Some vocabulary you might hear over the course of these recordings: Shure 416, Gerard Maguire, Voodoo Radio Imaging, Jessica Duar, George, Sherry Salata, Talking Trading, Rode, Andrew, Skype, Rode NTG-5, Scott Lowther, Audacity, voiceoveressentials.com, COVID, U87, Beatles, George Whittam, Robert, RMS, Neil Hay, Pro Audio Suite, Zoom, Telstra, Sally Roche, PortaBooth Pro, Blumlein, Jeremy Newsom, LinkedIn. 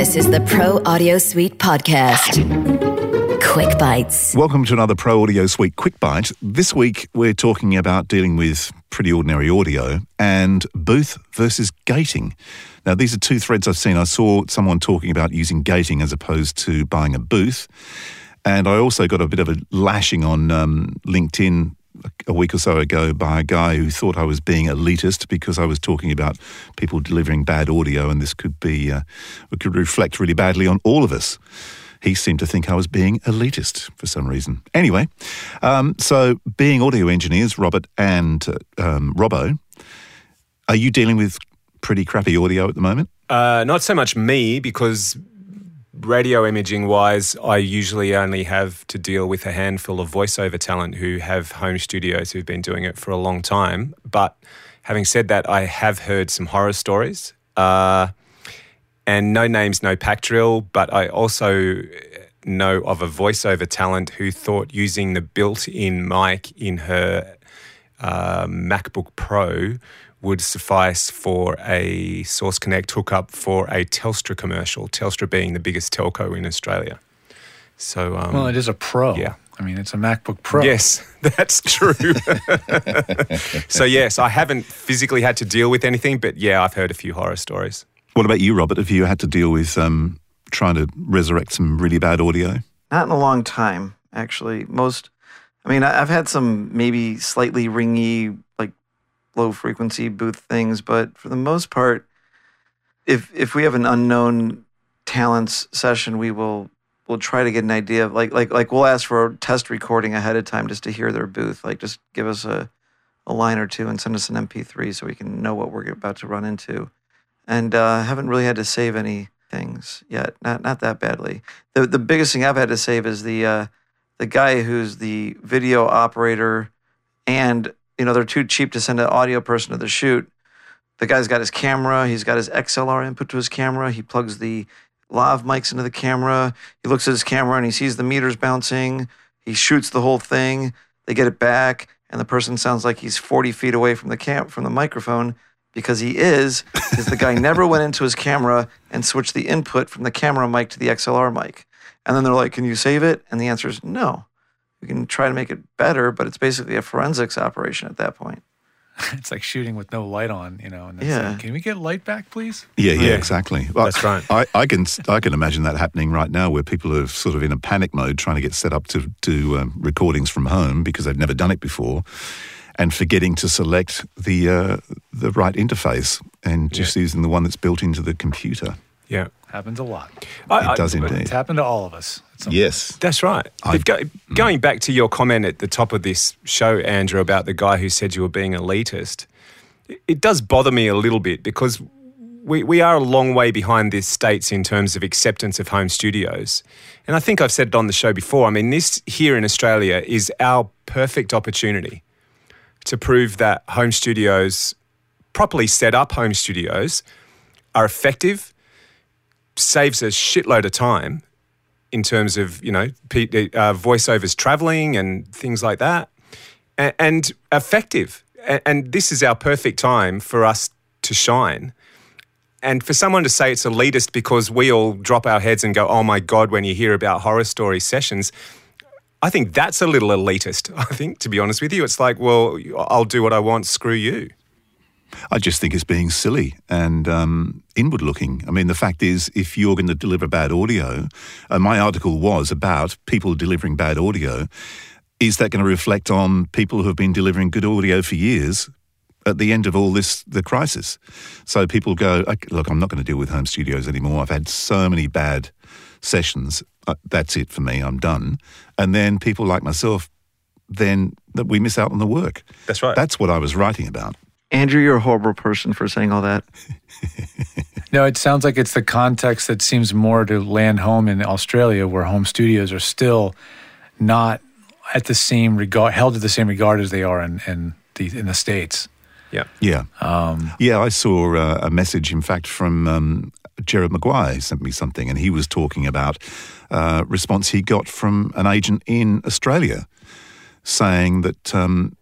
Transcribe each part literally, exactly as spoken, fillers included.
This is the Pro Audio Suite podcast. Quick Bites. Welcome to another Pro Audio Suite Quick Bite. This week we're talking about dealing with pretty ordinary audio and booth versus gating. Now, these are two threads I've seen. I saw someone talking about using gating as opposed to buying a booth. And I also got a bit of a lashing on um, LinkedIn a week or so ago by a guy who thought I was being elitist because I was talking about people delivering bad audio, and this could be uh, it could reflect really badly on all of us. He seemed to think I was being elitist for some reason. Anyway, um, so being audio engineers, Robert and um, Robbo, are you dealing with pretty crappy audio at the moment? Uh, not so much me, because radio imaging-wise, I usually only have to deal with a handful of voiceover talent who have home studios who've been doing it for a long time. But having said that, I have heard some horror stories. Uh, and no names, no pack drill, but I also know of a voiceover talent who thought using the built-in mic in her uh, MacBook Pro would suffice for a Source Connect hookup for a Telstra commercial, Telstra being the biggest telco in Australia. So, um, well, it is a Pro. Yeah. I mean, it's a MacBook Pro. Yes, that's true. So, yes, I haven't physically had to deal with anything, but, yeah, I've heard a few horror stories. What about you, Robert? Have you had to deal with um, trying to resurrect some really bad audio? Not in a long time, actually. Most, I mean, I've had some maybe slightly ringy, like, low-frequency booth things, but for the most part, if if we have an unknown talents session, we will we'll try to get an idea of, like, like like we'll ask for a test recording ahead of time just to hear their booth. Like, just give us a, a line or two and send us an M P three so we can know what we're about to run into. And I uh, haven't really had to save any things yet, not not that badly. The the biggest thing I've had to save is the uh, the guy who's the video operator, and you know, they're too cheap to send an audio person to the shoot. The guy's got his camera. He's got his X L R input to his camera. He plugs the lav mics into the camera. He looks at his camera and he sees the meters bouncing. He shoots the whole thing. They get it back, and the person sounds like he's forty feet away from the cam- from the microphone, because he is, because the guy never went into his camera and switched the input from the camera mic to the X L R mic. And then they're like, can you save it? And the answer is no. We can try to make it better, but it's basically a forensics operation at that point. It's like shooting with no light on, you know. And yeah. Like, can we get light back, please? Yeah, yeah, yeah. Exactly. Well, that's right. I, I can I can imagine that happening right now, where people are sort of in a panic mode, trying to get set up to do um, recordings from home because they've never done it before, and forgetting to select the uh, the right interface and just yeah. using the one that's built into the computer. Yeah, happens a lot. I, it does I, indeed. It's happened to all of us. Yes. That's right. Go, going back to your comment at the top of this show, Andrew, about the guy who said you were being elitist, it does bother me a little bit, because we, we are a long way behind the States in terms of acceptance of home studios. And I think I've said it on the show before. I mean, this here in Australia is our perfect opportunity to prove that home studios, properly set up home studios, are effective, saves a shitload of time in terms of, you know, P- uh, voiceovers traveling and things like that, and, and effective. And, and this is our perfect time for us to shine. And for someone to say it's elitist because we all drop our heads and go, oh, my God, when you hear about horror story sessions, I think that's a little elitist, I think, to be honest with you. It's like, well, I'll do what I want, screw you. I just think it's being silly and um, inward-looking. I mean, the fact is, if you're going to deliver bad audio, and my article was about people delivering bad audio, is that going to reflect on people who have been delivering good audio for years at the end of all this, the crisis? So people go, look, I'm not going to deal with home studios anymore. I've had so many bad sessions. That's it for me. I'm done. And then people like myself, then that we miss out on the work. That's right. That's what I was writing about. Andrew, you're a horrible person for saying all that. No, it sounds like it's the context that seems more to land home in Australia, where home studios are still not at the same regard, held to the same regard as they are in, in the in the States. Yeah, yeah, um, yeah. I saw uh, a message, in fact, from um, Gerard Maguire sent me something, and he was talking about a uh, response he got from an agent in Australia saying that. Um,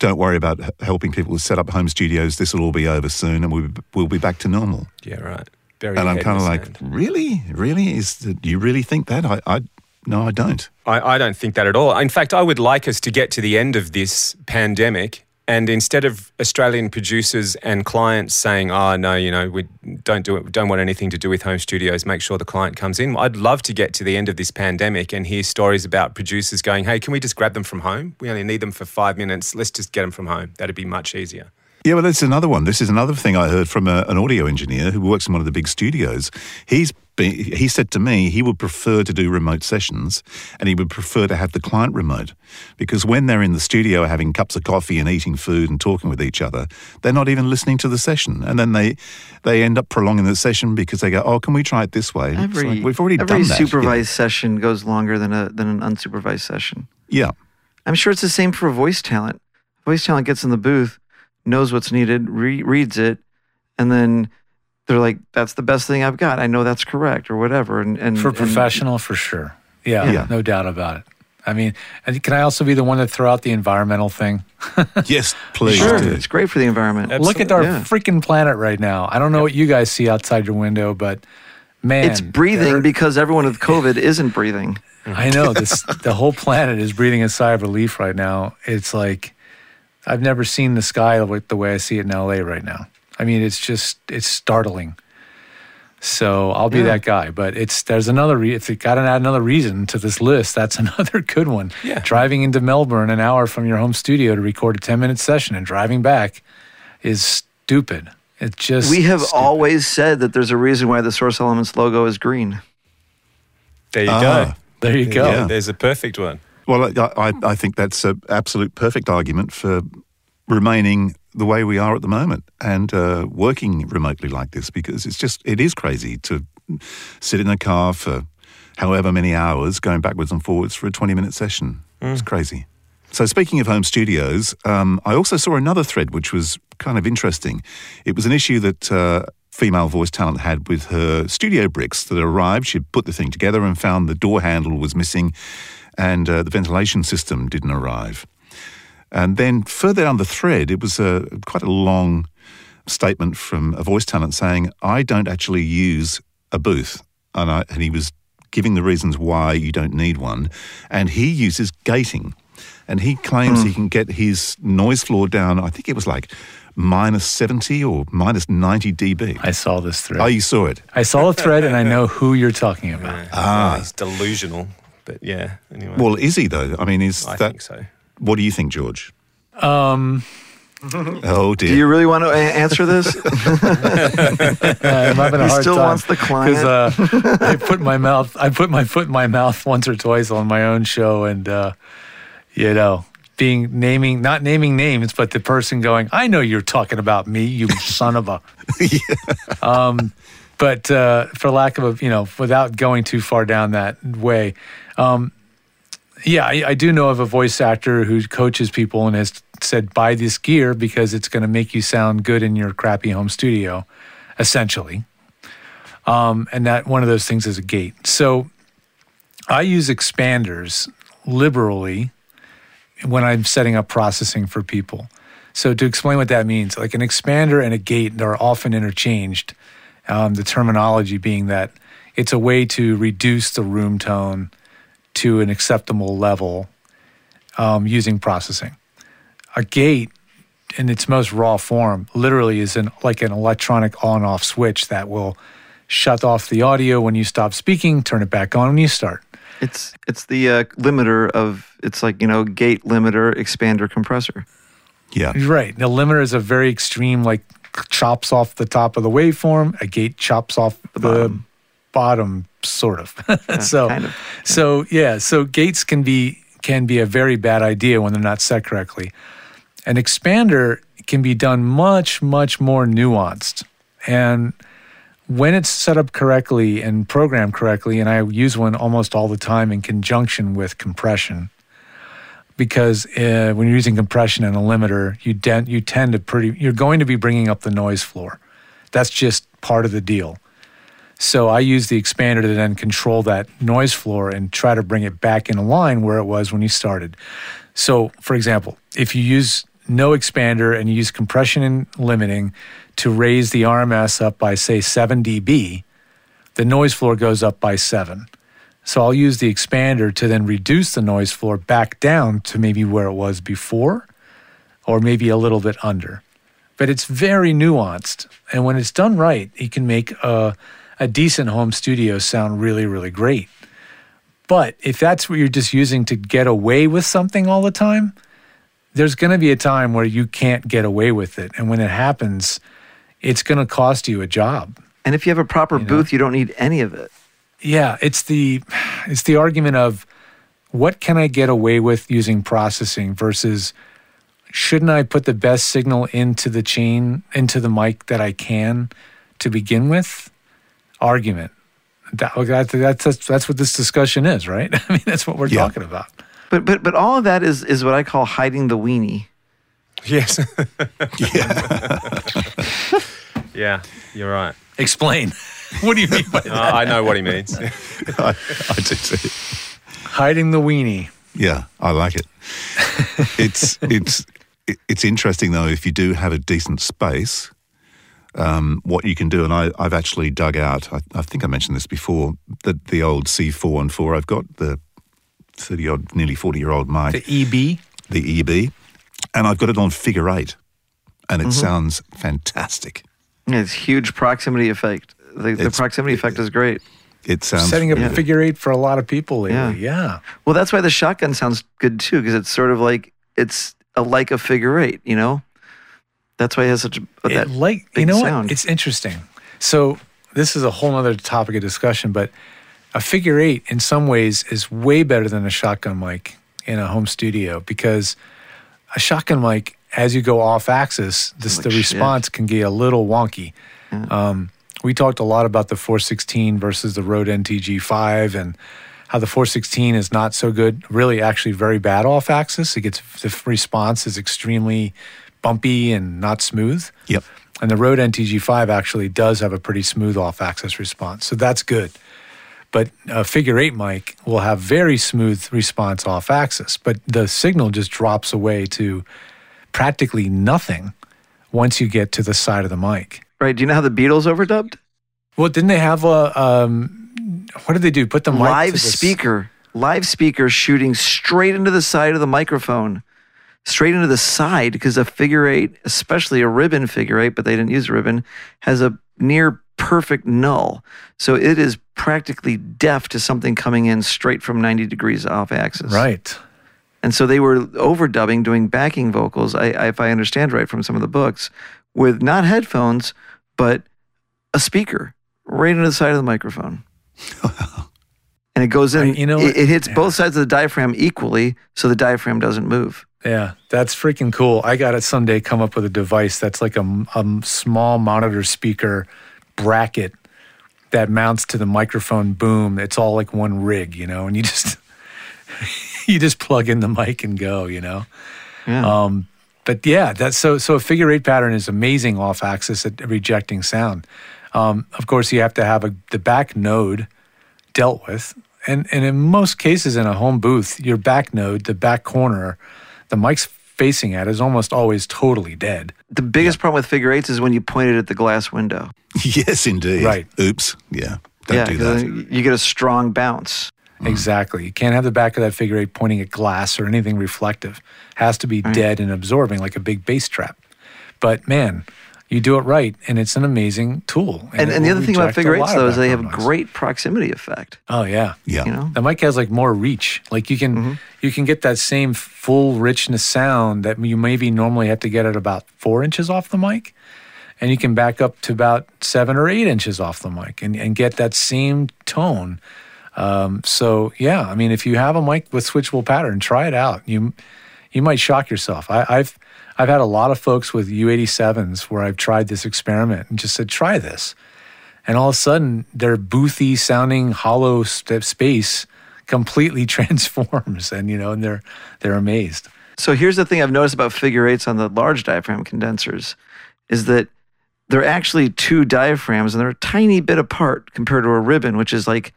Don't worry about helping people set up home studios. This will all be over soon, and we'll be back to normal. Yeah, right. very And I'm kind of like, really? Really? Is the, do you really think that? I, I No, I don't. I, I don't think that at all. In fact, I would like us to get to the end of this pandemic and instead of Australian producers and clients saying, oh, no, you know, we don't do it, don't want anything to do with home studios, make sure the client comes in. I'd love to get to the end of this pandemic and hear stories about producers going, hey, can we just grab them from home? We only need them for five minutes. Let's just get them from home. That'd be much easier. Yeah, well, that's another one. This is another thing I heard from a, an audio engineer who works in one of the big studios. He's been, he said to me he would prefer to do remote sessions and he would prefer to have the client remote because when they're in the studio having cups of coffee and eating food and talking with each other, they're not even listening to the session. And then they, they end up prolonging the session because they go, oh, can we try it this way? Every, like, We've already done that. Every supervised yeah. session goes longer than, a, than an unsupervised session. Yeah. I'm sure it's the same for voice talent. Voice talent gets in the booth, knows what's needed, re- reads it, and then they're like, that's the best thing I've got. I know that's correct or whatever. And, and For professional, and, for sure. Yeah, yeah, no doubt about it. I mean, can I also be the one to throw out the environmental thing? Yes, please. Sure, do. It's great for the environment. Absolutely. Look at our yeah. freaking planet right now. I don't know yep. what you guys see outside your window, but man. It's breathing because everyone with COVID isn't breathing. I know. This, the whole planet is breathing a sigh of relief right now. It's like, I've never seen the sky the way I see it in L A right now. I mean, it's just, it's startling. So I'll be yeah. that guy. But it's there's another, re- if you got to add another reason to this list, that's another good one. Yeah. Driving into Melbourne an hour from your home studio to record a ten-minute session and driving back is stupid. It just We have stupid. always said that there's a reason why the Source Elements logo is green. There you ah, go. There you go. Yeah, there's a perfect one. Well, I, I think that's an absolute perfect argument for remaining the way we are at the moment and uh, working remotely like this because it's just, it is crazy to sit in a car for however many hours going backwards and forwards for a twenty-minute session. Mm. It's crazy. So speaking of home studios, um, I also saw another thread which was kind of interesting. It was an issue that uh, female voice talent had with her studio bricks that arrived. She put the thing together and found the door handle was missing and uh, the ventilation system didn't arrive. And then further down the thread, it was a, quite a long statement from a voice talent saying, I don't actually use a booth. And, I, and he was giving the reasons why you don't need one. And he uses gating. And he claims mm. he can get his noise floor down, I think it was like minus seventy or minus ninety decibels. I saw this thread. Oh, you saw it? I saw the thread and I know who you're talking about. Yeah. Ah. It's delusional. But yeah, anyway. Well, is he though? I mean, is I that... I think so. What do you think, George? Um... Oh, dear. Do you really want to answer this? I'm having a hard time. He still wants the client. Because uh, I put my mouth, I put my foot in my mouth once or twice on my own show and, uh, you know, being naming, not naming names, but the person going, I know you're talking about me, you son of a... yeah. Um... But uh, for lack of, a, you know, without going too far down that way, um, yeah, I, I do know of a voice actor who coaches people and has said, buy this gear because it's going to make you sound good in your crappy home studio, essentially. Um, and that one of those things is a gate. So I use expanders liberally when I'm setting up processing for people. So to explain what that means, like an expander and a gate are often interchanged. Um, the terminology being that it's a way to reduce the room tone to an acceptable level um, using processing. A gate, in its most raw form, literally is an, like an electronic on-off switch that will shut off the audio when you stop speaking, turn it back on when you start. It's it's the uh, limiter of, it's like, you know, gate, limiter, expander, compressor. Yeah. Right. The limiter is a very extreme, like, chops off the top of the waveform, a gate chops off the bottom, bottom sort of. Yeah, so, kind of. Yeah. so yeah, so gates can be can be a very bad idea when they're not set correctly. An expander can be done much, much more nuanced. And when it's set up correctly and programmed correctly, and I use one almost all the time in conjunction with compression, because uh, when you're using compression and a limiter, you dent, you tend to pretty, you're going to be bringing up the noise floor. That's just part of the deal. So I use the expander to then control that noise floor and try to bring it back in a line where it was when you started. So, for example, if you use no expander and use compression and limiting to raise the R M S up by, say, seven decibels, the noise floor goes up by seven. So I'll use the expander to then reduce the noise floor back down to maybe where it was before, or maybe a little bit under. But it's very nuanced. And when it's done right, it can make a, a decent home studio sound really, really great. But if that's what you're just using to get away with something all the time, there's going to be a time where you can't get away with it. And when it happens, it's going to cost you a job. And if you have a proper you booth, know? you don't need any of it. Yeah, it's the it's the argument of what can I get away with using processing versus shouldn't I put the best signal into the chain, into the mic that I can to begin with? Argument. That, that's, that's, that's what this discussion is, right? I mean, that's what we're yeah. talking about. But but but all of that is is what I call hiding the weenie. Yes. yeah. yeah, you're right. Explain. What do you mean by that? Uh, I know what he means. I, I do too. Hiding the weenie. Yeah, I like it. It's it's it's interesting though. If you do have a decent space, um, what you can do, and I, I've actually dug out. I, I think I mentioned this before. That the old C four fourteen. I've got the thirty odd, nearly forty year old mic. The E B. The E B, and I've got it on figure eight, and it mm-hmm. sounds fantastic. It's huge proximity effect. The, the proximity effect is great. It sounds setting up yeah. a figure eight for a lot of people lately. Yeah. yeah. Well, that's why the shotgun sounds good too, because it's sort of like it's a like a figure eight. You know, that's why it has such a it that like. Big you know sound. What? It's interesting. So this is a whole other topic of discussion, but a figure eight in some ways is way better than a shotgun mic in a home studio because a shotgun mic, as you go off axis, this, like the response shit. can get a little wonky. Yeah. Um, We talked a lot about the four sixteen versus the Rode N T G five and how the four sixteen is not so good, really actually very bad off-axis. It gets the response is extremely bumpy and not smooth. Yep. And the Rode N T G five actually does have a pretty smooth off-axis response, so that's good. But a figure eight mic will have very smooth response off-axis, but the signal just drops away to practically nothing once you get to the side of the mic. Right. Do you know how the Beatles overdubbed? Well, didn't they have a, um, what did they do? Put the mic live to this. speaker, live speaker shooting straight into the side of the microphone, straight into the side, because a figure eight, especially a ribbon figure eight, but they didn't use ribbon, has a near perfect null. So it is practically deaf to something coming in straight from ninety degrees off axis. Right. And so they were overdubbing, doing backing vocals, I, I, if I understand right from some of the books, with not headphones, but a speaker right into the side of the microphone. And it goes in, I, you know, it, it hits yeah. both sides of the diaphragm equally, so the diaphragm doesn't move. Yeah, that's freaking cool. I got to someday come up with a device that's like a, a small monitor speaker bracket that mounts to the microphone boom. It's all like one rig, you know, and you just you just plug in the mic and go, you know. Yeah. Um, But yeah, that's so. So a figure eight pattern is amazing off-axis at rejecting sound. Um, of course, you have to have a, the back node dealt with, and and in most cases in a home booth, your back node, the back corner, the mic's facing at, is almost always totally dead. The biggest yeah. problem with figure eights is when you point it at the glass window. Yes, indeed. Right. Oops. Yeah. Don't yeah, do that. You get a strong bounce. Exactly. You can't have the back of that figure eight pointing at glass or anything reflective. Has to be right. dead and absorbing like a big bass trap. But man, you do it right and it's an amazing tool. And, and, and the other thing about figure eights though is they have noise. Great proximity effect. Oh yeah. Yeah. You know? The mic has like more reach. Like you can mm-hmm. you can get that same full richness sound that you maybe normally have to get at about four inches off the mic. And you can back up to about seven or eight inches off the mic and, and get that same tone. Um, so yeah, I mean, if you have a mic with switchable pattern, try it out. You, you might shock yourself. I, I've, I've had a lot of folks with U eighty-sevens where I've tried this experiment and just said, try this. And all of a sudden their boothy sounding hollow step space completely transforms and, you know, and they're, they're amazed. So here's the thing I've noticed about figure eights on the large diaphragm condensers is that they're actually two diaphragms and they're a tiny bit apart compared to a ribbon, which is like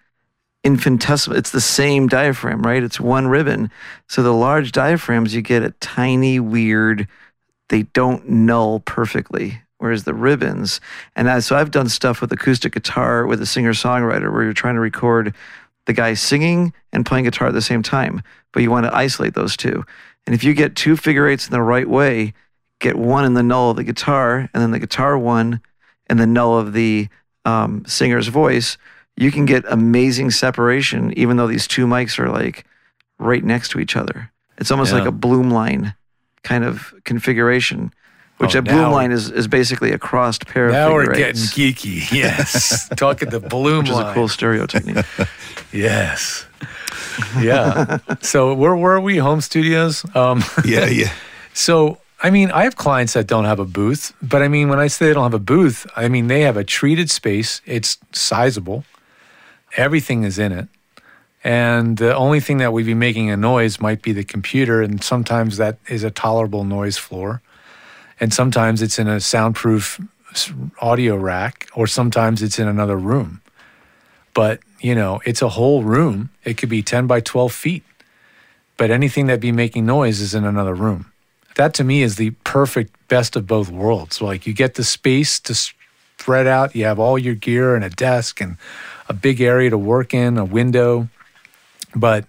infinitesimal. It's the same diaphragm, right? It's one ribbon. So the large diaphragms, you get a tiny, weird they don't null perfectly, whereas the ribbons, and I, so I've done stuff with acoustic guitar with a singer-songwriter where you're trying to record the guy singing and playing guitar at the same time, but you want to isolate those two. And if you get two figure eights in the right way, get one in the null of the guitar, and then the guitar one in the null of the um, singer's voice, you can get amazing separation, even though these two mics are like right next to each other. It's almost yeah. like a Blumlein kind of configuration, which oh, a Blumlein is, is basically a crossed pair of figure eights. Now we're getting geeky, yes. Talking the Blumlein. Which is a cool stereo technique. Yes. Yeah. So where were we? Home studios? Um, yeah, yeah. So, I mean, I have clients that don't have a booth, but I mean, when I say they don't have a booth, I mean, they have a treated space. It's sizable. Everything is in it. And the only thing that we'd be making a noise might be the computer, and sometimes that is a tolerable noise floor. And sometimes it's in a soundproof audio rack, or sometimes it's in another room. But, you know, it's a whole room. It could be ten by twelve feet. But anything that'd be making noise is in another room. That, to me, is the perfect best of both worlds. Like, you get the space to spread out. You have all your gear and a desk and a big area to work in, a window. But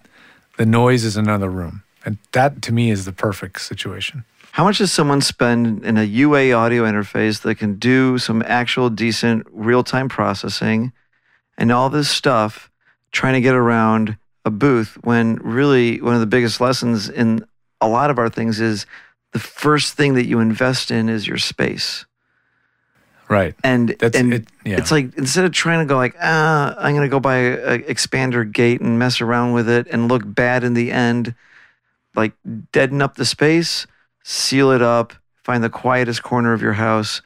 the noise is another room. And that, to me, is the perfect situation. How much does someone spend in a U A audio interface that can do some actual decent real-time processing and all this stuff trying to get around a booth, when really one of the biggest lessons in a lot of our things is the first thing that you invest in is your space. Right. And, That's, and it, yeah. it's like, instead of trying to go like, ah, I'm going to go buy an expander gate and mess around with it and look bad in the end, like deaden up the space, seal it up, find the quietest corner of your house,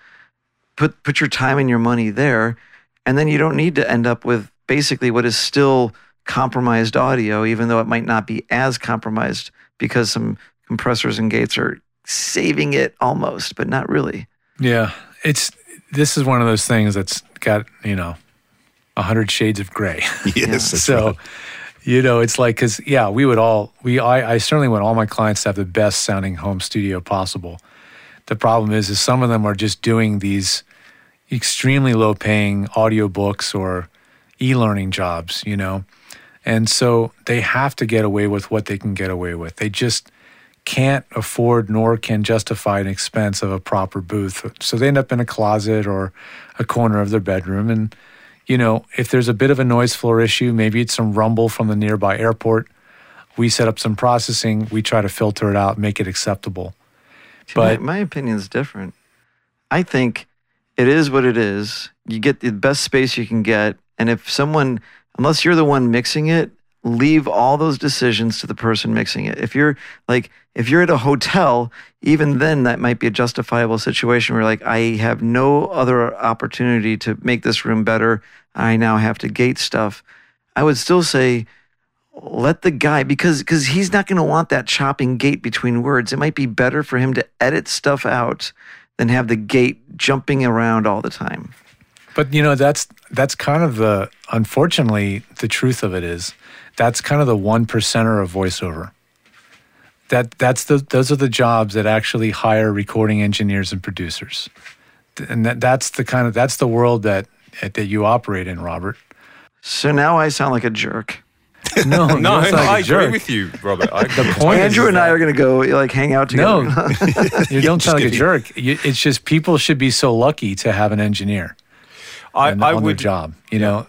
put put your time and your money there, and then you don't need to end up with basically what is still compromised audio, even though it might not be as compromised because some compressors and gates are saving it almost, but not really. Yeah, it's this is one of those things that's got, you know, a hundred shades of gray. Yes, that's so. Right. You know, it's like, because, yeah, we would all, we I, I certainly want all my clients to have the best sounding home studio possible. The problem is, is some of them are just doing these extremely low paying audiobooks or e-learning jobs, you know. And so they have to get away with what they can get away with. They just can't afford nor can justify an expense of a proper booth. So they end up in a closet or a corner of their bedroom, and you know, if there's a bit of a noise floor issue, maybe it's some rumble from the nearby airport. We set up some processing. We try to filter it out, make it acceptable. See, but my, my opinion is different. I think it is what it is. You get the best space you can get. And if someone, unless you're the one mixing it, leave all those decisions to the person mixing it. If you're like, if you're at a hotel, even then that might be a justifiable situation where like, I have no other opportunity to make this room better. I now have to gate stuff. I would still say, let the guy, because because he's not going to want that chopping gate between words. It might be better for him to edit stuff out than have the gate jumping around all the time. But, you know, that's that's kind of the, unfortunately, the truth of it is, that's kind of the one percenter of voiceover. That that's the those are the jobs that actually hire recording engineers and producers, and that, that's the kind of that's the world that that you operate in, Robert. So now I sound like a jerk. No, no, no like I agree jerk. with you, Robert. I agree. The point Andrew is and I are going to go like hang out together. No, you don't sound like a jerk. You, it's just people should be so lucky to have an engineer. I, and, I on would their job, you yeah. know.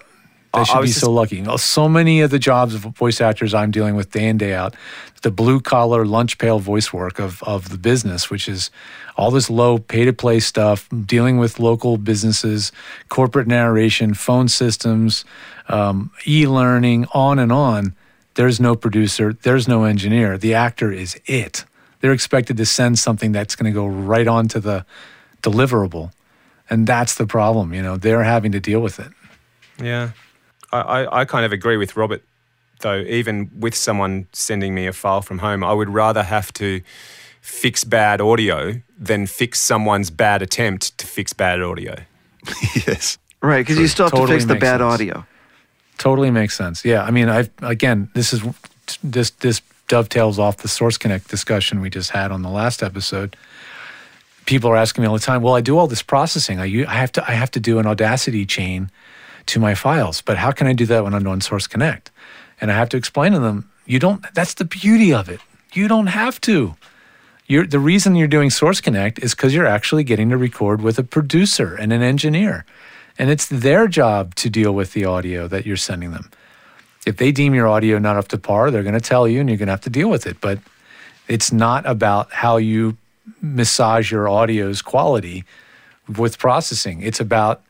They should be so lucky. So many of the jobs of voice actors I'm dealing with day in, day out, the blue-collar, lunch-pail voice work of, of the business, which is all this low pay-to-play stuff, dealing with local businesses, corporate narration, phone systems, um, e-learning, on and on. There's no producer. There's no engineer. The actor is it. They're expected to send something that's going to go right on to the deliverable, and that's the problem. You know, they're having to deal with it. Yeah. I, I kind of agree with Robert, though. Even with someone sending me a file from home, I would rather have to fix bad audio than fix someone's bad attempt to fix bad audio. Yes. Right, because you still have totally to fix the bad sense. audio. Totally makes sense. Yeah, I mean, I've again, this is this this dovetails off the Source Connect discussion we just had on the last episode. people are asking me all the time, well, I do all this processing. I, I have to I have to do an Audacity chain to my files, but how can I do that when I'm on Source Connect? And I have to explain to them, you don't, that's the beauty of it. You don't have to. You're, the reason you're doing Source Connect is because you're actually getting to record with a producer and an engineer. And it's their job to deal with the audio that you're sending them. If they deem your audio not up to par, they're going to tell you and you're going to have to deal with it. But it's not about how you massage your audio's quality with processing. It's about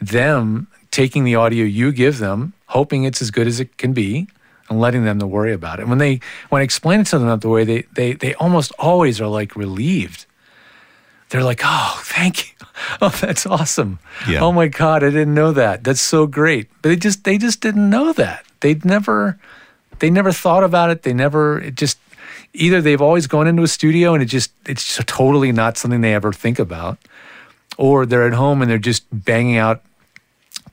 them taking the audio you give them, hoping it's as good as it can be, and letting them to worry about it. When they when I explain it to them the way, they they they almost always are like relieved. They're like, oh, thank you. Oh, that's awesome. Yeah. Oh my God, I didn't know that. That's so great. But they just they just didn't know that. They'd never they never thought about it. They never it just either they've always gone into a studio and it just it's just totally not something they ever think about. Or they're at home and they're just banging out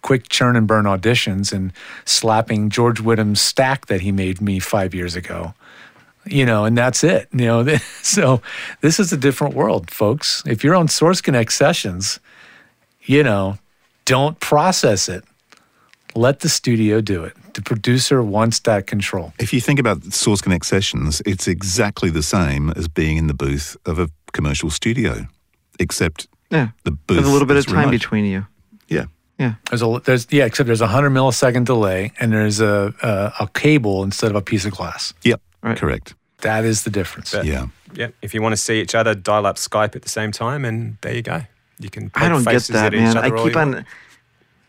quick churn and burn auditions and slapping George Whittam's stack that he made me five years ago, you know, and that's it, you know. So this is a different world, folks. If you're on Source Connect sessions, you know, don't process it. Let the studio do it. The producer wants that control. If you think about Source Connect sessions, it's exactly the same as being in the booth of a commercial studio, except yeah. the booth There's a little bit of time remote. between you. Yeah. Yeah, there's a there's yeah, except there's a hundred millisecond delay, and there's a, a a cable instead of a piece of glass. Yep, right. Correct. That is the difference. But, yeah, yeah. If you want to see each other, dial up Skype at the same time, and there you go. You can. I don't faces get that, at man. I keep on, want.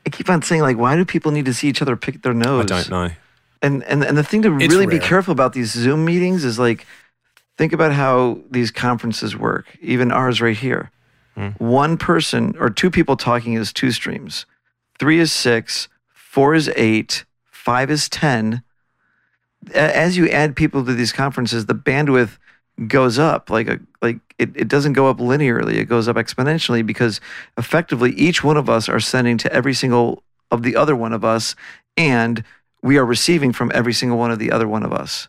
I keep on saying like, why do people need to see each other pick their nose? I don't know. And and and the thing to it's really rare. Be careful about these Zoom meetings is like, think about how these conferences work. Even ours right here, mm. one person or two people talking is two streams. Three is six, four is eight, five is ten. As you add people to these conferences, the bandwidth goes up. Like a like it, it doesn't go up linearly, it goes up exponentially because effectively each one of us are sending to every single of the other one of us, and we are receiving from every single one of the other one of us.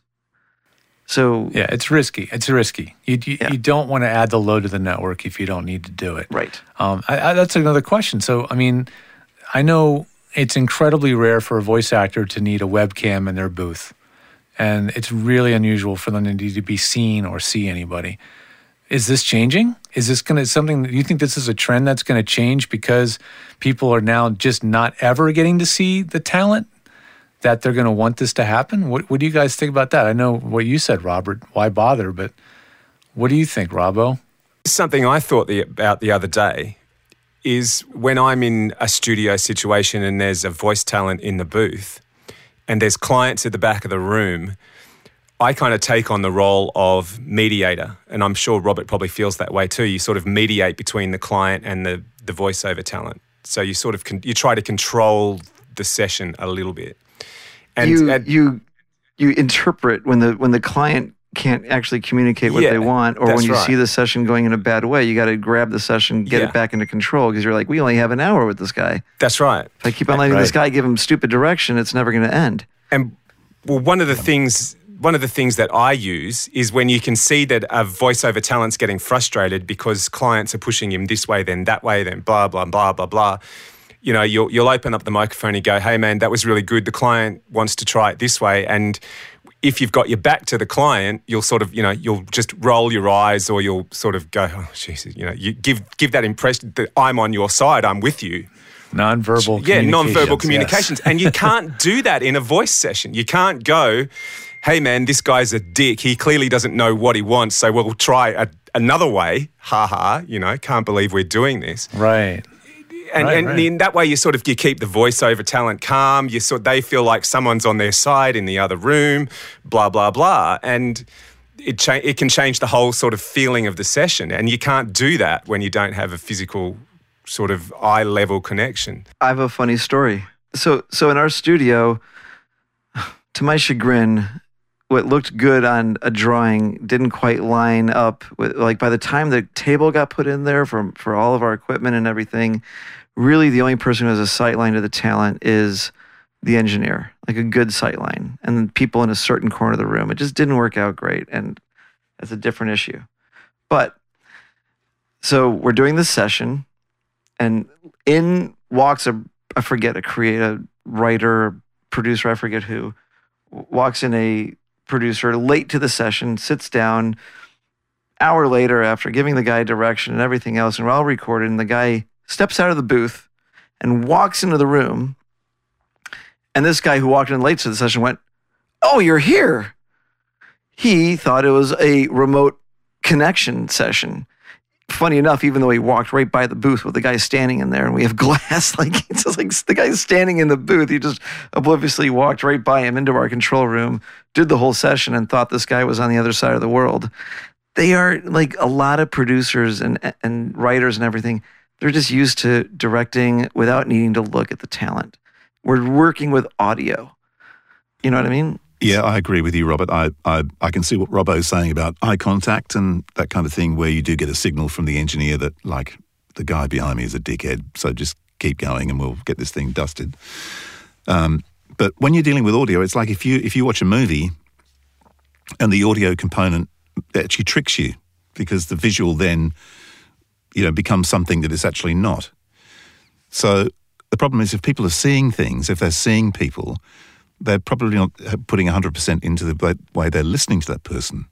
So yeah, it's risky. It's risky. You you, yeah. you don't want to add the load to the network if you don't need to do it. Right. Um, I, I, that's another question. So I mean. I know it's incredibly rare for a voice actor to need a webcam in their booth, and it's really unusual for them to need to be seen or see anybody. Is this changing? Is this going to something? You think this is a trend that's going to change because people are now just not ever getting to see the talent that they're going to want this to happen? What, what do you guys think about that? I know what you said, Robert. Why bother? But what do you think, Robbo? Something I thought the, about the other day. Is when I'm in a studio situation and there's a voice talent in the booth and there's clients at the back of the room, I kind of take on the role of mediator. And I'm sure Robert probably feels that way too. You sort of mediate between the client and the, the voiceover talent. So you sort of, con- you try to control the session a little bit. And you, and you, you interpret when the, when the client can't actually communicate what yeah, they want, or when you right. see the session going in a bad way, you got to grab the session, get yeah. it back into control, because you're like, we only have an hour with this guy. That's right. If I keep on letting right. this guy give him stupid direction, it's never going to end. And well, one of the things, one of the things that I use is when you can see that a voiceover talent's getting frustrated because clients are pushing him this way, then that way, then blah, blah, blah, blah, blah. You know, you'll, you'll open up the microphone and go, hey man, that was really good. The client wants to try it this way. And if you've got your back to the client, you'll sort of, you know, you'll just roll your eyes, or you'll sort of go, oh, Jesus, you know, you give give that impression that I'm on your side, I'm with you. Nonverbal yeah, communications. Yeah, nonverbal communications. Yes. And you can't do that in a voice session. You can't go, hey, man, this guy's a dick. He clearly doesn't know what he wants, so we'll try a, another way. Ha ha, you know, can't believe we're doing this. Right. And, right, and right. in that way, you sort of you keep the voiceover talent calm. You sort they feel like someone's on their side in the other room, blah blah blah, and it cha- it can change the whole sort of feeling of the session. And you can't do that when you don't have a physical sort of eye level connection. I have a funny story. So so in our studio, to my chagrin, what looked good on a drawing didn't quite line up with, like, by the time the table got put in there for, for all of our equipment and everything, really the only person who has a sight line to the talent is the engineer, like a good sight line, and then people in a certain corner of the room. It just didn't work out great, and that's a different issue. But So we're doing this session, and in walks a, I forget, a creative writer, producer, I forget who, walks in a producer late to the session, sits down, hour later after giving the guy direction and everything else, and we're all recorded, and the guy steps out of the booth and walks into the room, and this guy who walked in late to the session went, "Oh, you're here." He thought it was a remote connection session. Funny enough, even though he walked right by the booth with the guy standing in there, and we have glass, like it's just like the guy's standing in the booth. He just obliviously walked right by him into our control room, did the whole session, and thought this guy was on the other side of the world. They are like a lot of producers and and writers and everything. They're just used to directing without needing to look at the talent. We're working with audio. You know what I mean? Yeah, I agree with you, Robert. I, I, I can see what Robbo is saying about eye contact and that kind of thing, where you do get a signal from the engineer that, like, the guy behind me is a dickhead, so just keep going and we'll get this thing dusted. Um, but when you're dealing with audio, it's like if you if you watch a movie and the audio component actually tricks you, because the visual then, you know, becomes something that it's actually not. So the problem is, if people are seeing things, if they're seeing people, they're probably not putting one hundred percent into the way they're listening to that person.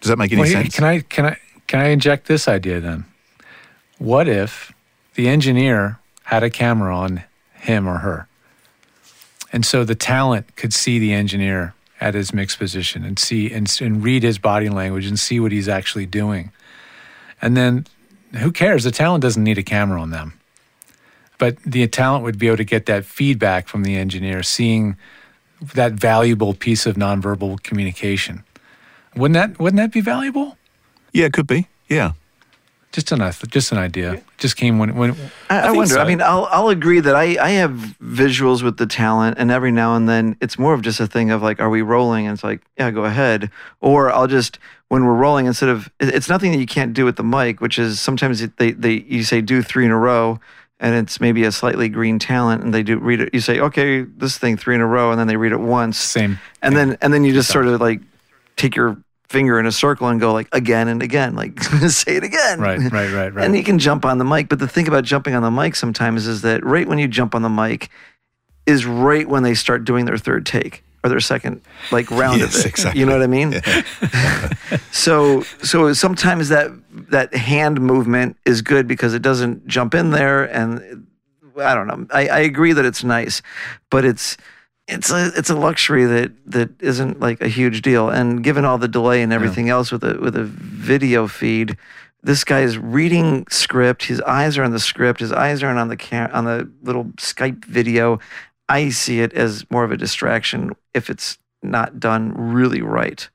Does that make any well, sense? Can I can I can I inject this idea then? What if the engineer had a camera on him or her, and so the talent could see the engineer at his mixed position and see and, and read his body language and see what he's actually doing, and then who cares? The talent doesn't need a camera on them. But the talent would be able to get that feedback from the engineer, seeing that valuable piece of nonverbal communication. Wouldn't that wouldn't that be valuable? Yeah, it could be. Yeah, just an just an idea. Yeah. Just came when when I, I, I wonder. So. I mean, I'll I'll agree that I I have visuals with the talent, and every now and then it's more of just a thing of like, are we rolling? And it's like, yeah, go ahead. Or I'll just when we're rolling, instead of it's nothing that you can't do with the mic, which is sometimes they they you say do three in a row. And it's maybe a slightly green talent, and they do read it. You say, okay, this thing three in a row, and then they read it once. Same. And yeah. then and then you just sort of like take your finger in a circle and go like again and again, like say it again. Right, right, right, right. And you can jump on the mic. But the thing about jumping on the mic sometimes is that right when you jump on the mic is right when they start doing their third take or their second like round yes, of it. Exactly. You know what I mean? Yeah. so so sometimes that that hand movement is good because it doesn't jump in there, and I don't know. I, I agree that it's nice, but it's it's a it's a luxury that that isn't like a huge deal. And given all the delay and everything yeah. else with a with a video feed, this guy is reading script. His eyes are on the script. His eyes aren't on the cam- on the little Skype video. I see it as more of a distraction if it's not done really right.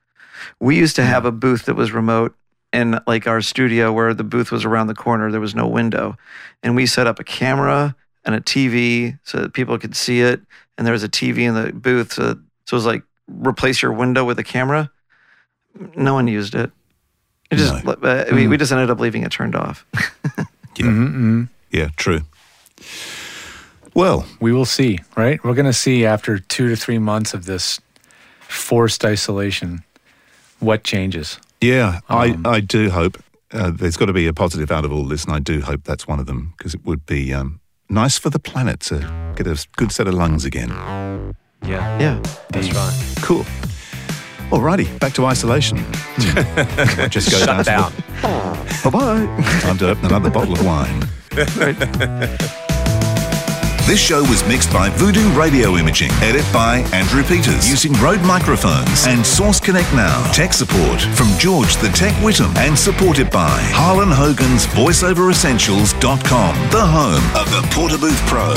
We used to have a booth that was remote in like our studio where the booth was around the corner. There was no window. And we set up a camera and a T V so that people could see it. And there was a T V in the booth. So, so it was like, replace your window with a camera. No one used it. It just, no. uh, mm-hmm. we, we just ended up leaving it turned off. yeah. Mm-hmm. yeah, true. Well, we will see, right? We're going to see after two to three months of this forced isolation what changes. Yeah, um, I, I do hope. Uh, there's got to be a positive out of all this, and I do hope that's one of them, because it would be um, nice for the planet to get a good set of lungs again. Yeah. Yeah. That's right. Cool. Alrighty, back to isolation. Just go Shut down. down. Bye-bye. Time to open another bottle of wine. Right. This show was mixed by Voodoo Radio Imaging, edited by Andrew Peters, using Rode microphones and Source Connect Now. Tech support from George the Tech Whittam, and supported by Harlan Hogan's voiceover essentials dot com, the home of the PortaBooth Pro.